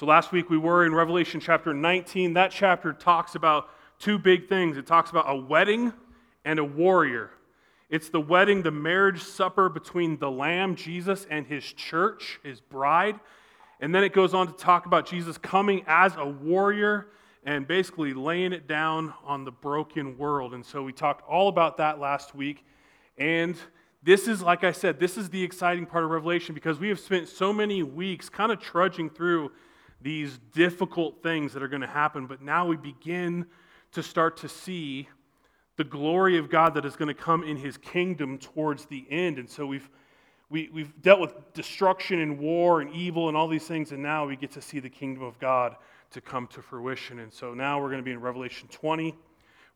So last week we were in Revelation chapter 19. That chapter talks about two big things. It talks about a wedding and a warrior. It's the wedding, the marriage supper between the Lamb, Jesus, and his church, his bride. And then it goes on to talk about Jesus coming as a warrior and basically laying it down on the broken world. And so we talked all about that last week. And this is, like I said, this is the exciting part of Revelation, because we have spent so many weeks kind of trudging through these difficult things that are going to happen. But now we begin to start to see the glory of God that is going to come in his kingdom towards the end. And so we've dealt with destruction and war and evil and all these things, and now we get to see the kingdom of God to come to fruition. And so now we're going to be in Revelation 20,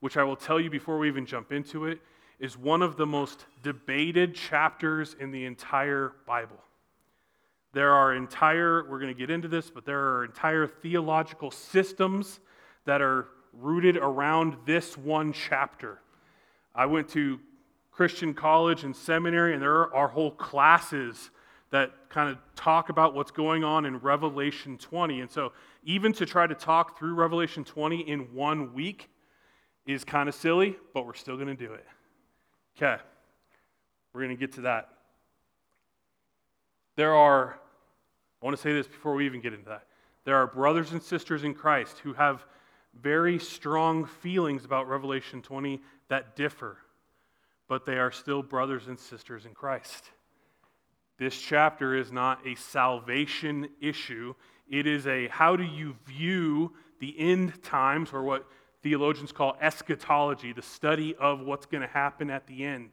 which I will tell you before we even jump into it, is one of the most debated chapters in the entire Bible. We're going to get into this, but there are entire theological systems that are rooted around this one chapter. I went to Christian college and seminary, and there are whole classes that kind of talk about what's going on in Revelation 20. And so even to try to talk through Revelation 20 in 1 week is kind of silly, but we're still going to do it. Okay, we're going to get to that. I want to say this before we even get into that, there are brothers and sisters in Christ who have very strong feelings about Revelation 20 that differ, but they are still brothers and sisters in Christ. This chapter is not a salvation issue. It is a how do you view the end times, or what theologians call eschatology, the study of what's going to happen at the end.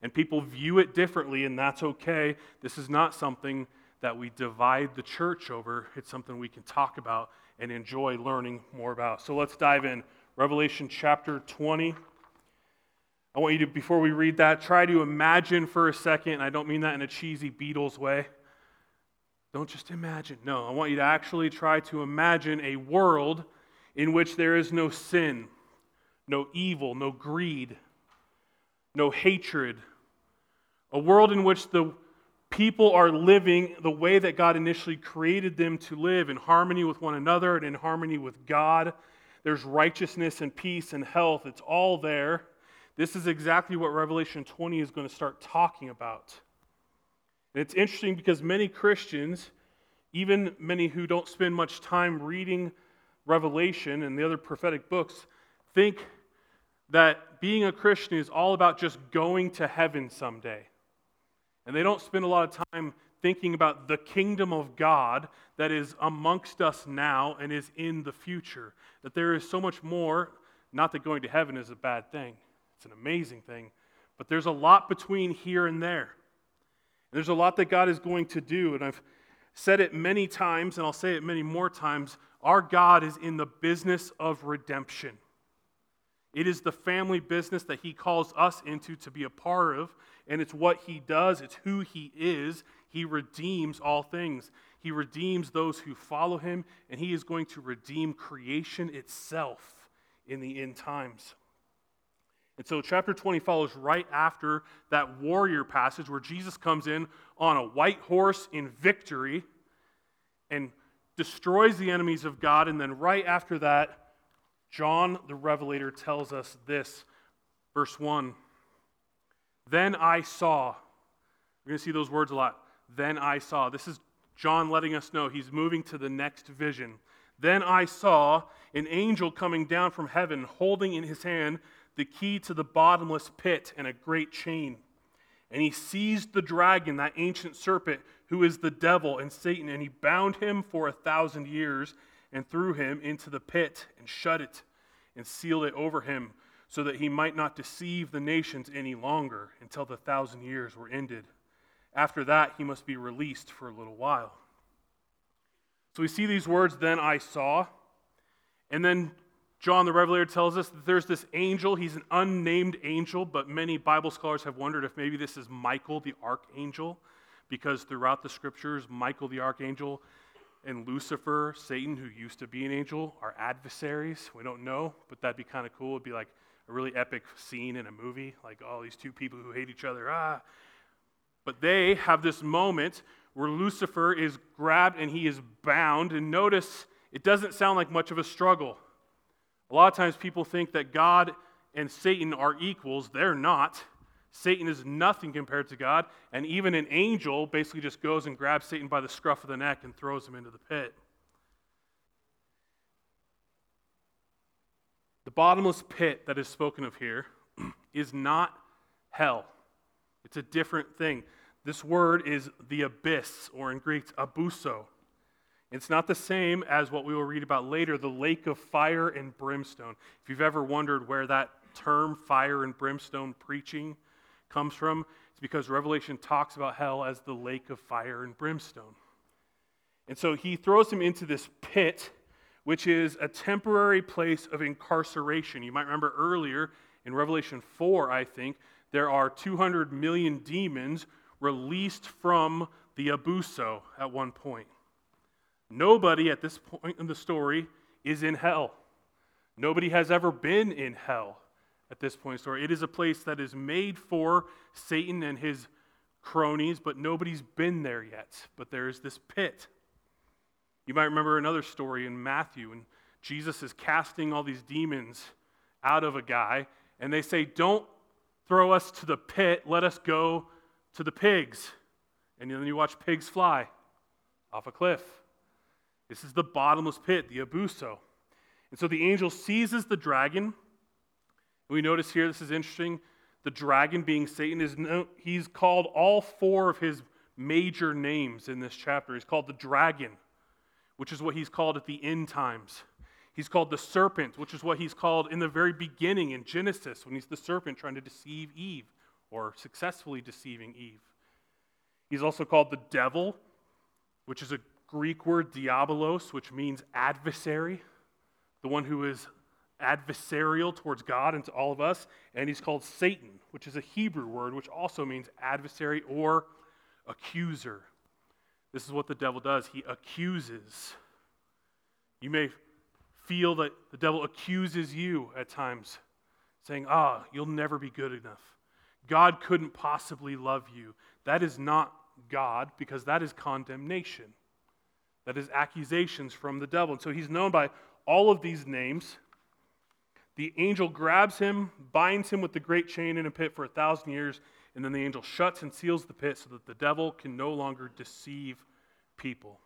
And people view it differently, and that's okay. This is not something that we divide the church over. It's something we can talk about and enjoy learning more about. So let's dive in. Revelation chapter 20. I want you to, before we read that, try to imagine for a second, and I don't mean that in a cheesy Beatles way. Don't just imagine. No, I want you to actually try to imagine a world in which there is no sin, no evil, no greed, no hatred. A world in which the people are living the way that God initially created them to live, in harmony with one another and in harmony with God. There's righteousness and peace and health. It's all there. This is exactly what Revelation 20 is going to start talking about. And it's interesting because many Christians, even many who don't spend much time reading Revelation and the other prophetic books, think that being a Christian is all about just going to heaven someday. And they don't spend a lot of time thinking about the kingdom of God that is amongst us now and is in the future. That there is so much more. Not that going to heaven is a bad thing. It's an amazing thing. But there's a lot between here and there. And there's a lot that God is going to do. And I've said it many times, and I'll say it many more times, our God is in the business of redemption. It is the family business that he calls us into to be a part of, and it's what he does, it's who he is. He redeems all things. He redeems those who follow him, and he is going to redeem creation itself in the end times. And so chapter 20 follows right after that warrior passage where Jesus comes in on a white horse in victory and destroys the enemies of God, and then right after that, John the Revelator tells us this, verse 1. Then I saw. We're going to see those words a lot. Then I saw. This is John letting us know he's moving to the next vision. Then I saw an angel coming down from heaven, holding in his hand the key to the bottomless pit and a great chain. And he seized the dragon, that ancient serpent, who is the devil and Satan, and he bound him for 1,000 years, and threw him into the pit, and shut it, and sealed it over him, so that he might not deceive the nations any longer, until the 1,000 years were ended. After that, he must be released for a little while. So we see these words, then I saw. And then John the Revelator tells us that there's this angel. He's an unnamed angel, but many Bible scholars have wondered if maybe this is Michael the archangel, because throughout the scriptures, Michael the archangel and Lucifer, Satan, who used to be an angel, are adversaries. We don't know, but that'd be kind of cool. It'd be like a really epic scene in a movie, like all these two people who hate each other. But they have this moment where Lucifer is grabbed and he is bound. And notice, it doesn't sound like much of a struggle. A lot of times people think that God and Satan are equals. They're not. Satan is nothing compared to God. And even an angel basically just goes and grabs Satan by the scruff of the neck and throws him into the pit. The bottomless pit that is spoken of here is not hell. It's a different thing. This word is the abyss, or in Greek, abuso. It's not the same as what we will read about later, the lake of fire and brimstone. If you've ever wondered where that term fire and brimstone preaching comes from, it's because Revelation talks about hell as the lake of fire and brimstone. And so he throws him into this pit, which is a temporary place of incarceration. You might remember earlier in Revelation 4, I think, there are 200 million demons released from the abuso at one point. Nobody at this point in the story is in hell. Nobody has ever been in hell at this point in the story. It is a place that is made for Satan and his cronies, but nobody's been there yet. But there is this pit. You might remember another story in Matthew, and Jesus is casting all these demons out of a guy, and they say, "Don't throw us to the pit, let us go to the pigs." And then you watch pigs fly off a cliff. This is the bottomless pit, the abuso. And so the angel seizes the dragon. We notice here, this is interesting, the dragon being Satan, he's called all four of his major names in this chapter. He's called the dragon, which is what he's called at the end times. He's called the serpent, which is what he's called in the very beginning in Genesis, when he's the serpent trying to deceive Eve, or successfully deceiving Eve. He's also called the devil, which is a Greek word, diabolos, which means adversary, the one who is adversarial towards God and to all of us. And he's called Satan, which is a Hebrew word, which also means adversary or accuser. This is what the devil does. He accuses. You may feel that the devil accuses you at times, saying, you'll never be good enough. God couldn't possibly love you. That is not God, because that is condemnation. That is accusations from the devil. And so he's known by all of these names. The angel grabs him, binds him with the great chain in a pit for 1,000 years, and then the angel shuts and seals the pit so that the devil can no longer deceive people.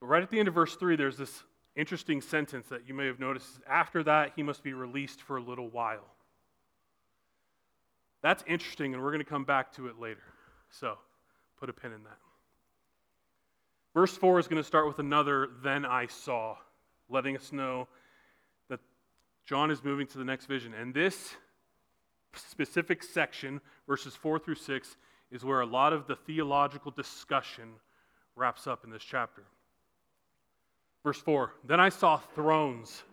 But right at the end of verse 3, there's this interesting sentence that you may have noticed. After that, he must be released for a little while. That's interesting, and we're going to come back to it later. So, put a pin in that. Verse 4 is going to start with another, "Then I saw," letting us know that John is moving to the next vision. And this specific section, verses 4 through 6, is where a lot of the theological discussion wraps up in this chapter. Verse 4, "Then I saw thrones,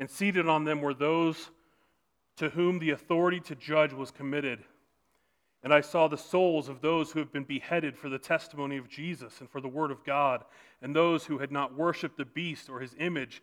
and seated on them were those to whom the authority to judge was committed. And I saw the souls of those who have been beheaded for the testimony of Jesus and for the word of God, and those who had not worshipped the beast or his image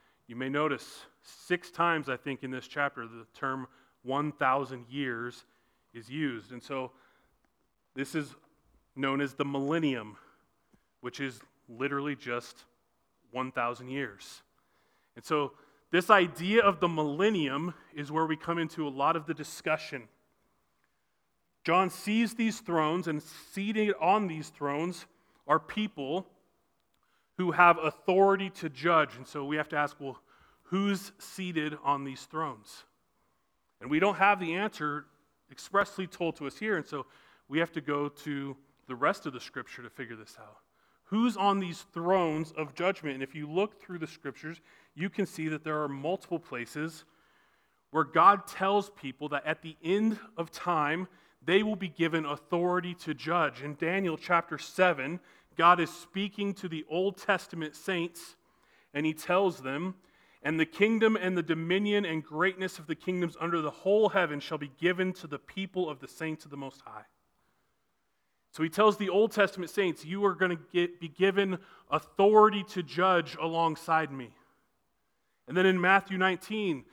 You may notice 6 times, I think, in this chapter, the term 1,000 years is used. And so this is known as the millennium, which is literally just 1,000 years. And so this idea of the millennium is where we come into a lot of the discussion. John sees these thrones, and seated on these thrones are people who have authority to judge. And so we have to ask, well, who's seated on these thrones? And we don't have the answer expressly told to us here, and so we have to go to the rest of the Scripture to figure this out. Who's on these thrones of judgment? And if you look through the Scriptures, you can see that there are multiple places where God tells people that at the end of time, they will be given authority to judge. In Daniel chapter 7, God is speaking to the Old Testament saints, and he tells them, "And the kingdom and the dominion and greatness of the kingdoms under the whole heaven shall be given to the people of the saints of the Most High." So he tells the Old Testament saints, you are going to be given authority to judge alongside me. And then in Matthew 19,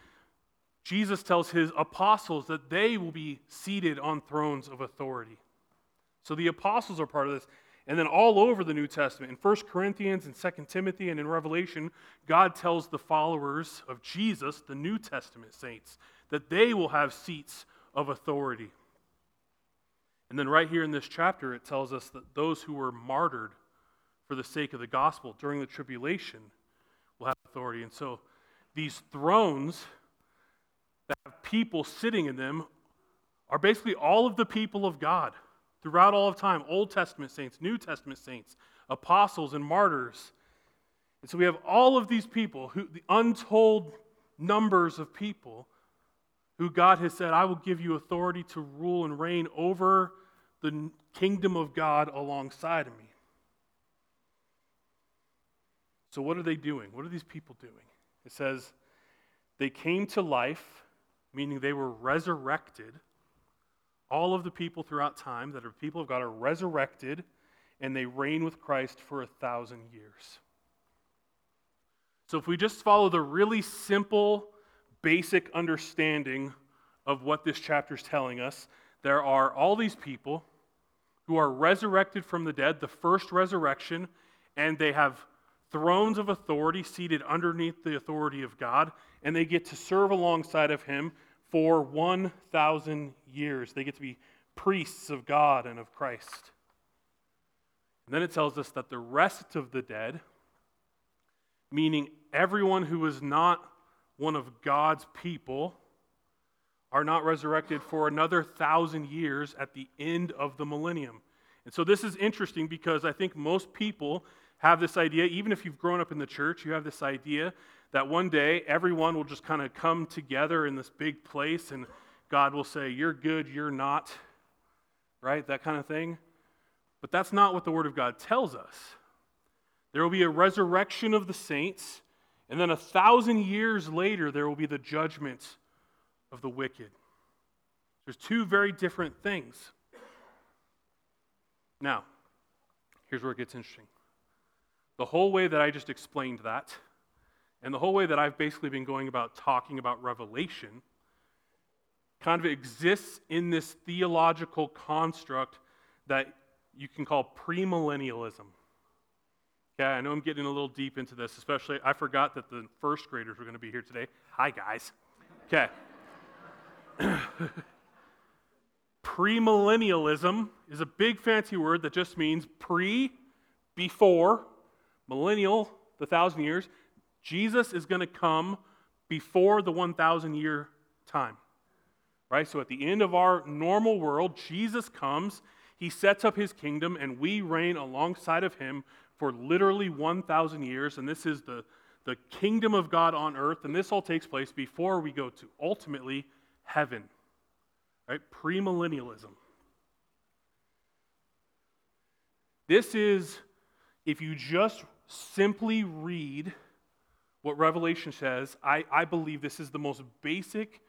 Jesus tells his apostles that they will be seated on thrones of authority. So the apostles are part of this. And then all over the New Testament, in 1 Corinthians and 2 Timothy and in Revelation, God tells the followers of Jesus, the New Testament saints, that they will have seats of authority. And then right here in this chapter, it tells us that those who were martyred for the sake of the gospel during the tribulation will have authority. And so these thrones that have people sitting in them are basically all of the people of God. Throughout all of time, Old Testament saints, New Testament saints, apostles and martyrs. And so we have all of these people, the untold numbers of people who God has said, I will give you authority to rule and reign over the kingdom of God alongside of me. So what are they doing? What are these people doing? It says, they came to life, meaning they were resurrected. All of the people throughout time that are people of God are resurrected, and they reign with Christ for 1,000 years. So if we just follow the really simple, basic understanding of what this chapter is telling us, there are all these people who are resurrected from the dead, the first resurrection, and they have thrones of authority seated underneath the authority of God, and they get to serve alongside of him for 1,000 years. They get to be priests of God and of Christ. And then it tells us that the rest of the dead, meaning everyone who is not one of God's people, are not resurrected for another 1,000 years at the end of the millennium. And so this is interesting because I think most people have this idea, even if you've grown up in the church, you have this idea that one day everyone will just kind of come together in this big place and God will say, you're good, you're not, right? That kind of thing. But that's not what the Word of God tells us. There will be a resurrection of the saints, and then 1,000 years later there will be the judgment of the wicked. There's two very different things. Now, here's where it gets interesting. The whole way that I just explained that, and the whole way that I've basically been going about talking about Revelation kind of exists in this theological construct that you can call premillennialism. Okay, I know I'm getting a little deep into this, especially I forgot that the first graders were going to be here today. Hi, guys. Okay. Premillennialism is a big fancy word that just means pre, before, millennial, the 1,000 years. Jesus is going to come before the 1,000-year time, right? So at the end of our normal world, Jesus comes, he sets up his kingdom, and we reign alongside of him for literally 1,000 years, and this is the kingdom of God on earth, and this all takes place before we go to, ultimately, heaven, right? Premillennialism. This is, if you just simply read what Revelation says, I believe this is the most basic,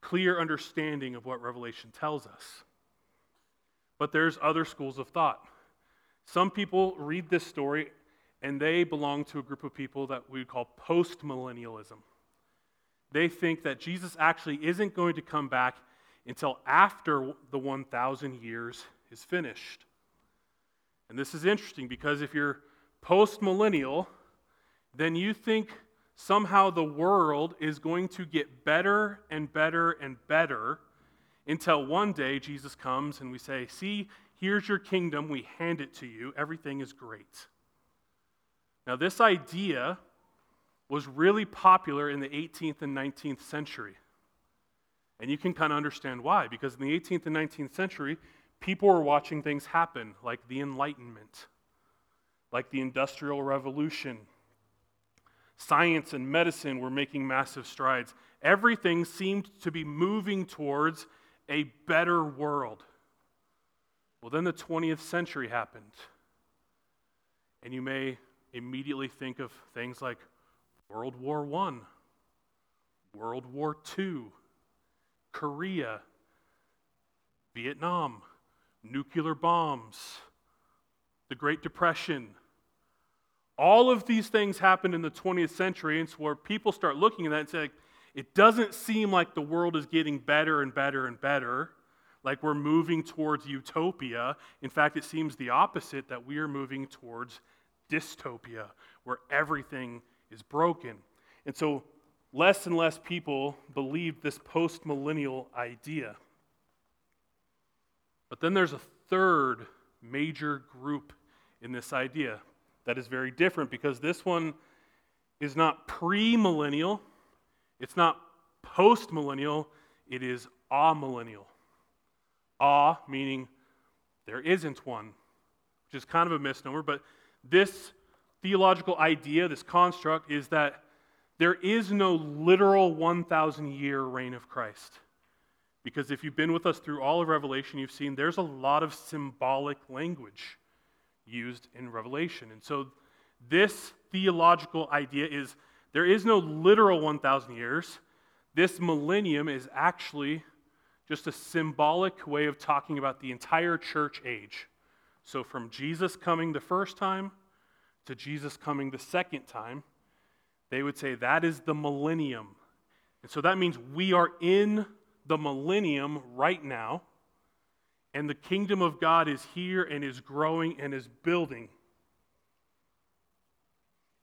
clear understanding of what Revelation tells us. But there's other schools of thought. Some people read this story, and they belong to a group of people that we would call postmillennialism. They think that Jesus actually isn't going to come back until after the 1,000 years is finished. And this is interesting, because if you're postmillennial, then you think somehow the world is going to get better and better and better until one day Jesus comes and we say, see, here's your kingdom, we hand it to you, everything is great. Now, this idea was really popular in the 18th and 19th century. And you can kind of understand why, because in the 18th and 19th century, people were watching things happen, like the Enlightenment, like the Industrial Revolution. Science and medicine were making massive strides. Everything seemed to be moving towards a better world. Well, then the 20th century happened. And you may immediately think of things like World War I, World War II, Korea, Vietnam, nuclear bombs, the Great Depression. All of these things happened in the 20th century, and so where people start looking at that and say, like, it doesn't seem like the world is getting better and better and better, like we're moving towards utopia. In fact, it seems the opposite, that we are moving towards dystopia, where everything is broken. And so less and less people believe this post-millennial idea. But then there's a third major group in this idea that is very different, because this one is not pre-millennial, it's not post-millennial, it is amillennial. A meaning there isn't one, which is kind of a misnomer, but this theological idea, this construct, is that there is no literal 1,000-year reign of Christ. Because if you've been with us through all of Revelation, you've seen there's a lot of symbolic language used in Revelation. And so this theological idea is there is no literal 1,000 years. This millennium is actually just a symbolic way of talking about the entire church age. So from Jesus coming the first time to Jesus coming the second time, they would say that is the millennium. And so that means we are in the millennium right now, and the kingdom of God is here and is growing and is building.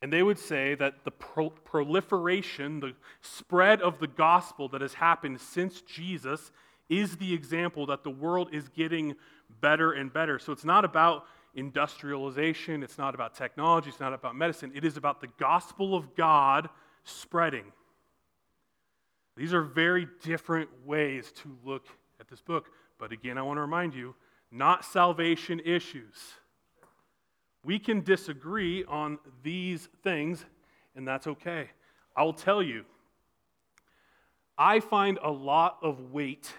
And they would say that the proliferation, the spread of the gospel that has happened since Jesus is the example that the world is getting better and better. So it's not about industrialization, it's not about technology, it's not about medicine, it is about the gospel of God spreading. These are very different ways to look at this book. But again, I want to remind you, not salvation issues. We can disagree on these things, and that's okay. I will tell you, I find a lot of weight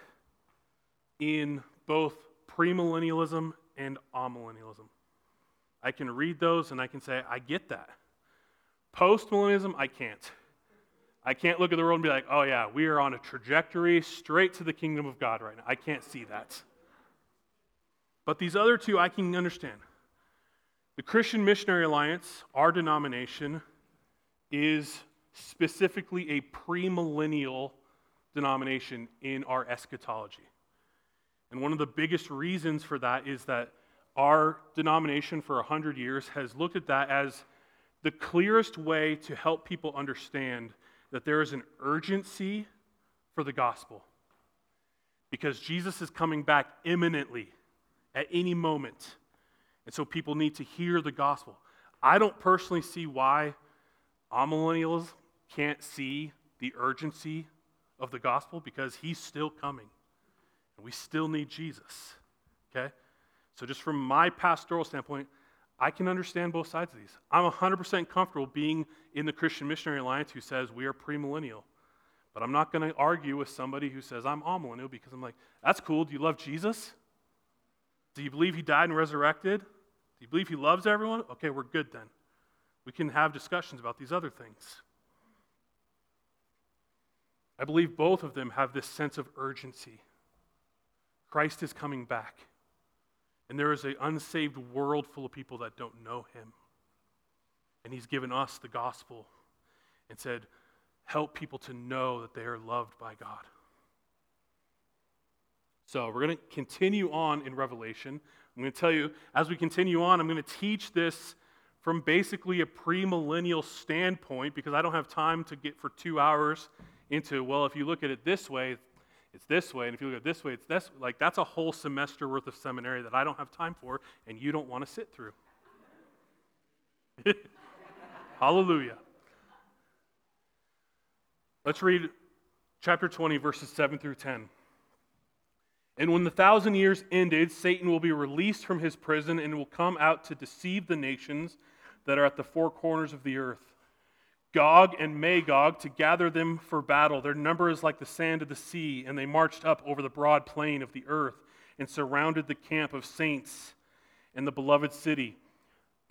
in both premillennialism and amillennialism. I can read those and I can say, I get that. Postmillennialism, I can't. I can't look at the world and be like, oh yeah, we are on a trajectory straight to the kingdom of God right now. I can't see that. But these other two I can understand. The Christian Missionary Alliance, our denomination, is specifically a premillennial denomination in our eschatology. And one of the biggest reasons for that is that our denomination for 100 years has looked at that as the clearest way to help people understand that there is an urgency for the gospel, because Jesus is coming back imminently at any moment, and so people need to hear the gospel. I don't personally see why amillennials can't see the urgency of the gospel, because he's still coming, and we still need Jesus, okay? So just from my pastoral standpoint, I can understand both sides of these. I'm 100% comfortable being in the Christian Missionary Alliance who says we are premillennial. But I'm not going to argue with somebody who says I'm amillennial, because I'm like, that's cool. Do you love Jesus? Do you believe he died and resurrected? Do you believe he loves everyone? Okay, we're good then. We can have discussions about these other things. I believe both of them have this sense of urgency. Christ is coming back. And there is an unsaved world full of people that don't know him. And he's given us the gospel and said, help people to know that they are loved by God. So we're going to continue on in Revelation. I'm going to tell you, as we continue on, I'm going to teach this from basically a premillennial standpoint, because I don't have time to get for 2 hours into, well, if you look at it this way, it's this way, and if you look at it this way, it's this. Like, that's a whole semester worth of seminary that I don't have time for, and you don't want to sit through. Hallelujah. Let's read chapter 20, verses 7 through 10. And when the 1,000 years ended, Satan will be released from his prison and will come out to deceive the nations that are at the four corners of the earth, Gog and Magog, to gather them for battle. Their number is like the sand of the sea, and they marched up over the broad plain of the earth and surrounded the camp of saints and the beloved city.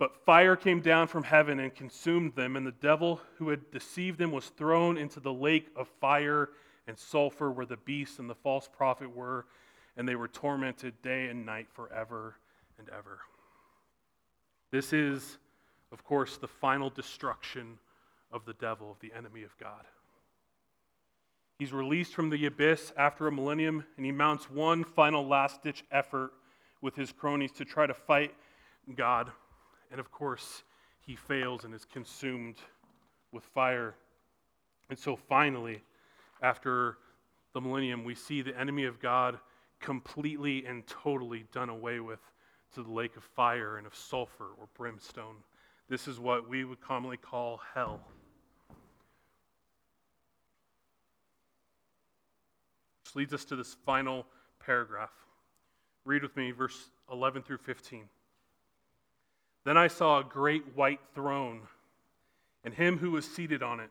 But fire came down from heaven and consumed them, and the devil who had deceived them was thrown into the lake of fire and sulfur where the beast and the false prophet were, and they were tormented day and night forever and ever. This is, of course, the final destruction of the devil, the enemy of God. He's released from the abyss after a millennium, and he mounts one final last-ditch effort with his cronies to try to fight God. And of course, he fails and is consumed with fire. And so finally, after the millennium, we see the enemy of God completely and totally done away with to the lake of fire and of sulfur or brimstone. This is what we would commonly call hell. Which leads us to this final paragraph. Read with me verse 11 through 15. Then I saw a great white throne, and him who was seated on it.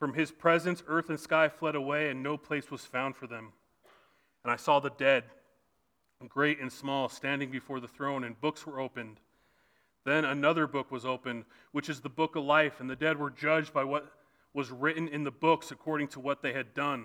From his presence, earth and sky fled away, and no place was found for them. And I saw the dead, great and small, standing before the throne, and books were opened. Then another book was opened, which is the book of life, and the dead were judged by what was written in the books according to what they had done.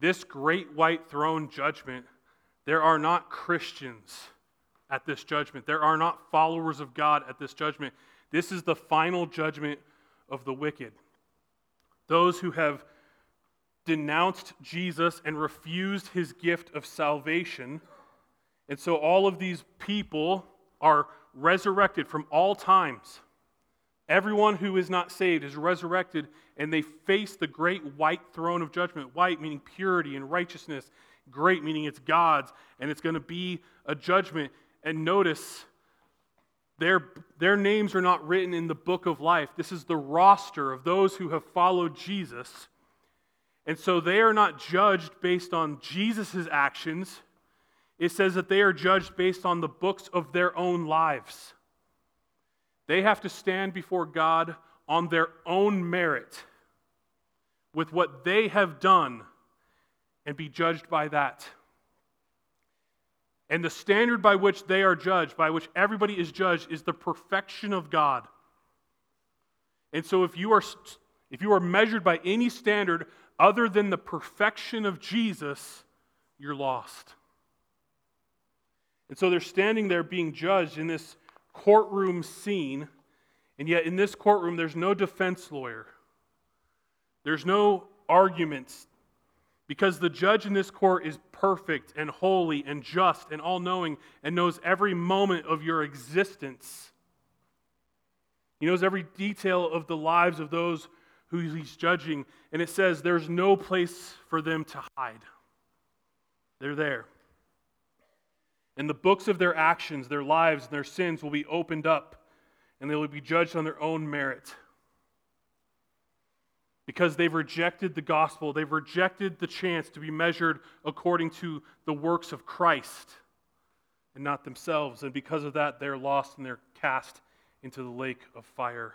this great white throne judgment, there are not Christians at this judgment. There are not followers of God at this judgment. This is the final judgment of the wicked. Those who have denounced Jesus and refused his gift of salvation. And so all of these people are resurrected from all times. Everyone who is not saved is resurrected, and they face the great white throne of judgment. White meaning purity and righteousness. Great meaning it's God's, and it's going to be a judgment. And notice, their names are not written in the book of life. This is the roster of those who have followed Jesus. And so they are not judged based on Jesus' actions. It says that they are judged based on the books of their own lives. They have to stand before God on their own merit with what they have done and be judged by that. And the standard by which they are judged, by which everybody is judged, is the perfection of God. And so if you are measured by any standard other than the perfection of Jesus, you're lost. And so they're standing there being judged in this courtroom scene, and yet in this courtroom there's no defense lawyer. There's no arguments, because the judge in this court is perfect and holy and just and all-knowing and knows every moment of your existence. He knows every detail of the lives of those who he's judging. And it says there's no place for them to hide. They're there. And the books of their actions, their lives, and their sins will be opened up, and they will be judged on their own merit. Because they've rejected the gospel. They've rejected the chance to be measured according to the works of Christ and not themselves. And because of that, they're lost and they're cast into the lake of fire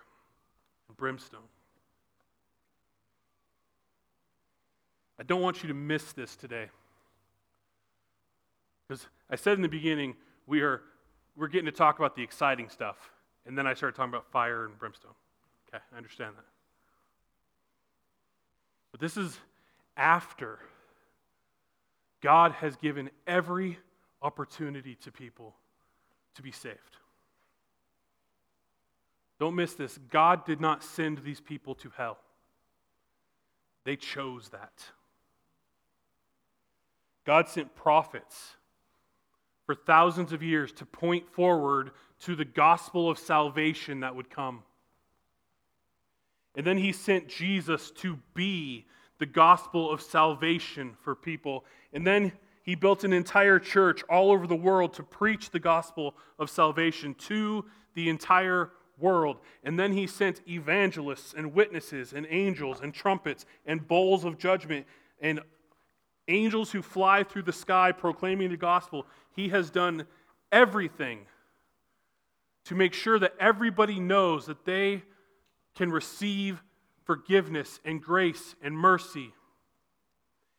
and brimstone. I don't want you to miss this today. Because I said in the beginning, we're getting to talk about the exciting stuff. And then I started talking about fire and brimstone. Okay, I understand that. But this is after God has given every opportunity to people to be saved. Don't miss this. God did not send these people to hell. They chose that. God sent prophets for thousands of years to point forward to the gospel of salvation that would come. And then he sent Jesus to be the gospel of salvation for people. And then he built an entire church all over the world to preach the gospel of salvation to the entire world. And then he sent evangelists and witnesses and angels and trumpets and bowls of judgment and angels who fly through the sky proclaiming the gospel. He has done everything to make sure that everybody knows that they can receive forgiveness and grace and mercy.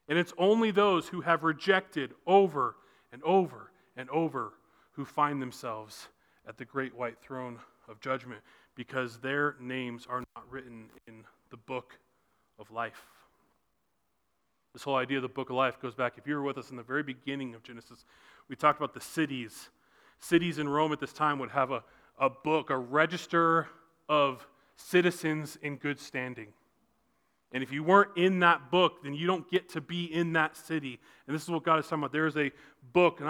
And it's only those who have rejected over and over and over who find themselves at the great white throne of judgment, because their names are not written in the book of life. This whole idea of the book of life goes back, if you were with us in the very beginning of Genesis, we talked about the cities. Cities in Rome at this time would have a book, a register of citizens in good standing. And if you weren't in that book, then you don't get to be in that city. And this is what God is talking about. There is a book,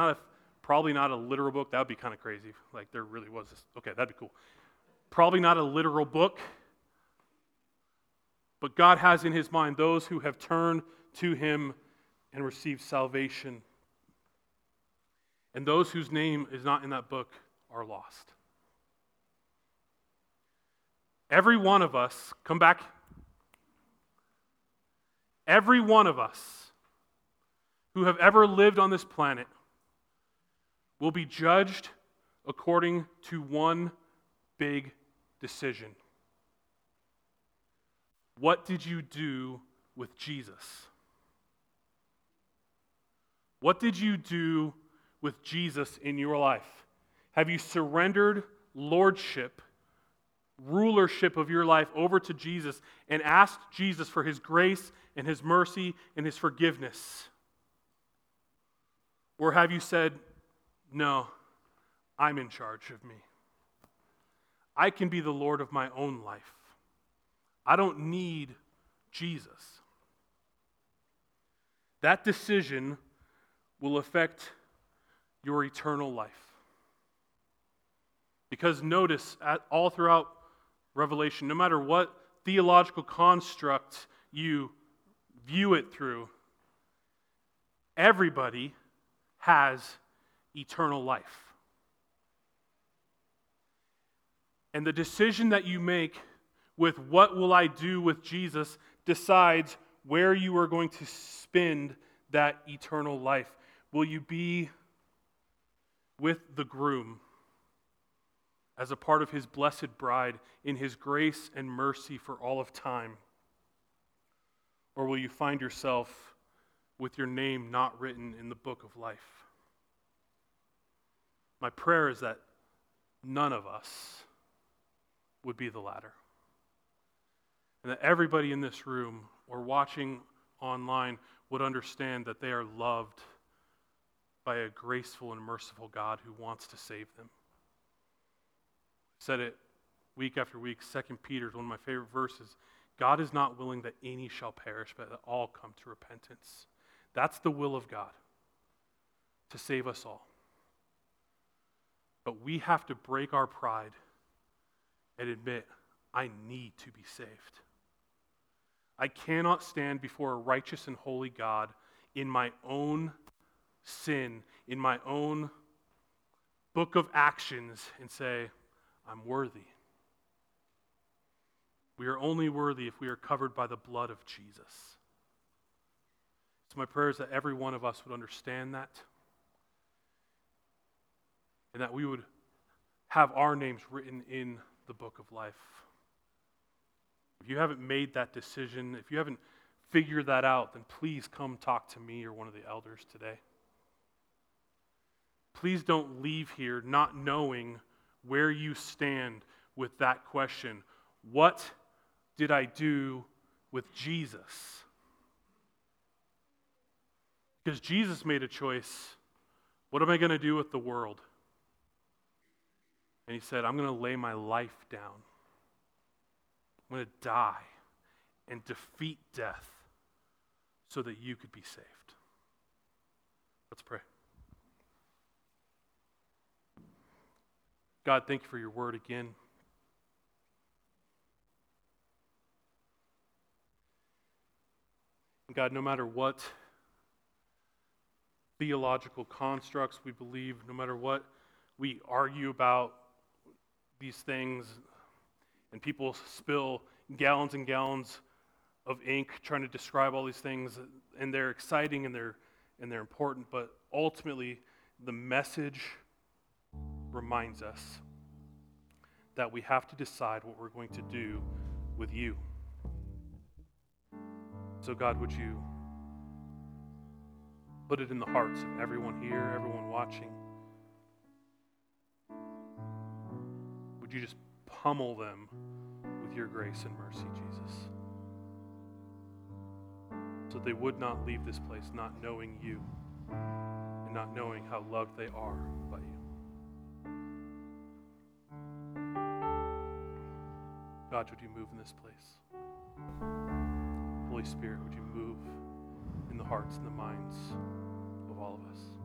probably not a literal book. That would be kind of crazy. Like there really was this. Okay, that'd be cool. Probably not a literal book. But God has in his mind those who have turned to him and received salvation. And those whose name is not in that book are lost. Every one of us, come back. Every one of us who have ever lived on this planet will be judged according to one big decision. What did you do with Jesus? What did you do with Jesus in your life? Have you surrendered lordship, rulership of your life over to Jesus and asked Jesus for his grace and his mercy and his forgiveness? Or have you said, no, I'm in charge of me. I can be the Lord of my own life. I don't need Jesus. That decision will affect your eternal life. Because notice, all throughout Revelation, no matter what theological construct you view it through, everybody has eternal life. And the decision that you make with what will I do with Jesus decides where you are going to spend that eternal life. Will you be with the groom as a part of his blessed bride in his grace and mercy for all of time? Or will you find yourself with your name not written in the book of life? My prayer is that none of us would be the latter. And that everybody in this room or watching online would understand that they are loved by a graceful and merciful God who wants to save them. I said it week after week. 2 Peter is one of my favorite verses. God is not willing that any shall perish, but that all come to repentance. That's the will of God, to save us all. But we have to break our pride and admit, I need to be saved. I cannot stand before a righteous and holy God in my own sin, in my own book of actions, and say, I'm worthy. We are only worthy if we are covered by the blood of Jesus. So my prayer is that every one of us would understand that, and that we would have our names written in the book of life. If you haven't made that decision, if you haven't figured that out, then please come talk to me or one of the elders today. Please don't leave here not knowing where you stand with that question. What did I do with Jesus? Because Jesus made a choice. What am I going to do with the world? And he said, I'm going to lay my life down. I'm going to die and defeat death so that you could be saved. Let's pray. God, thank you for your word again. And God, no matter what theological constructs we believe, no matter what we argue about these things, and people spill gallons and gallons of ink trying to describe all these things, and they're exciting and they're important, but ultimately the message reminds us that we have to decide what we're going to do with you. So God, would you put it in the hearts of everyone here, everyone watching? Would you just pummel them with your grace and mercy, Jesus, so they would not leave this place not knowing you and not knowing how loved they are by you. God, would you move in this place? Holy Spirit, would you move in the hearts and the minds of all of us?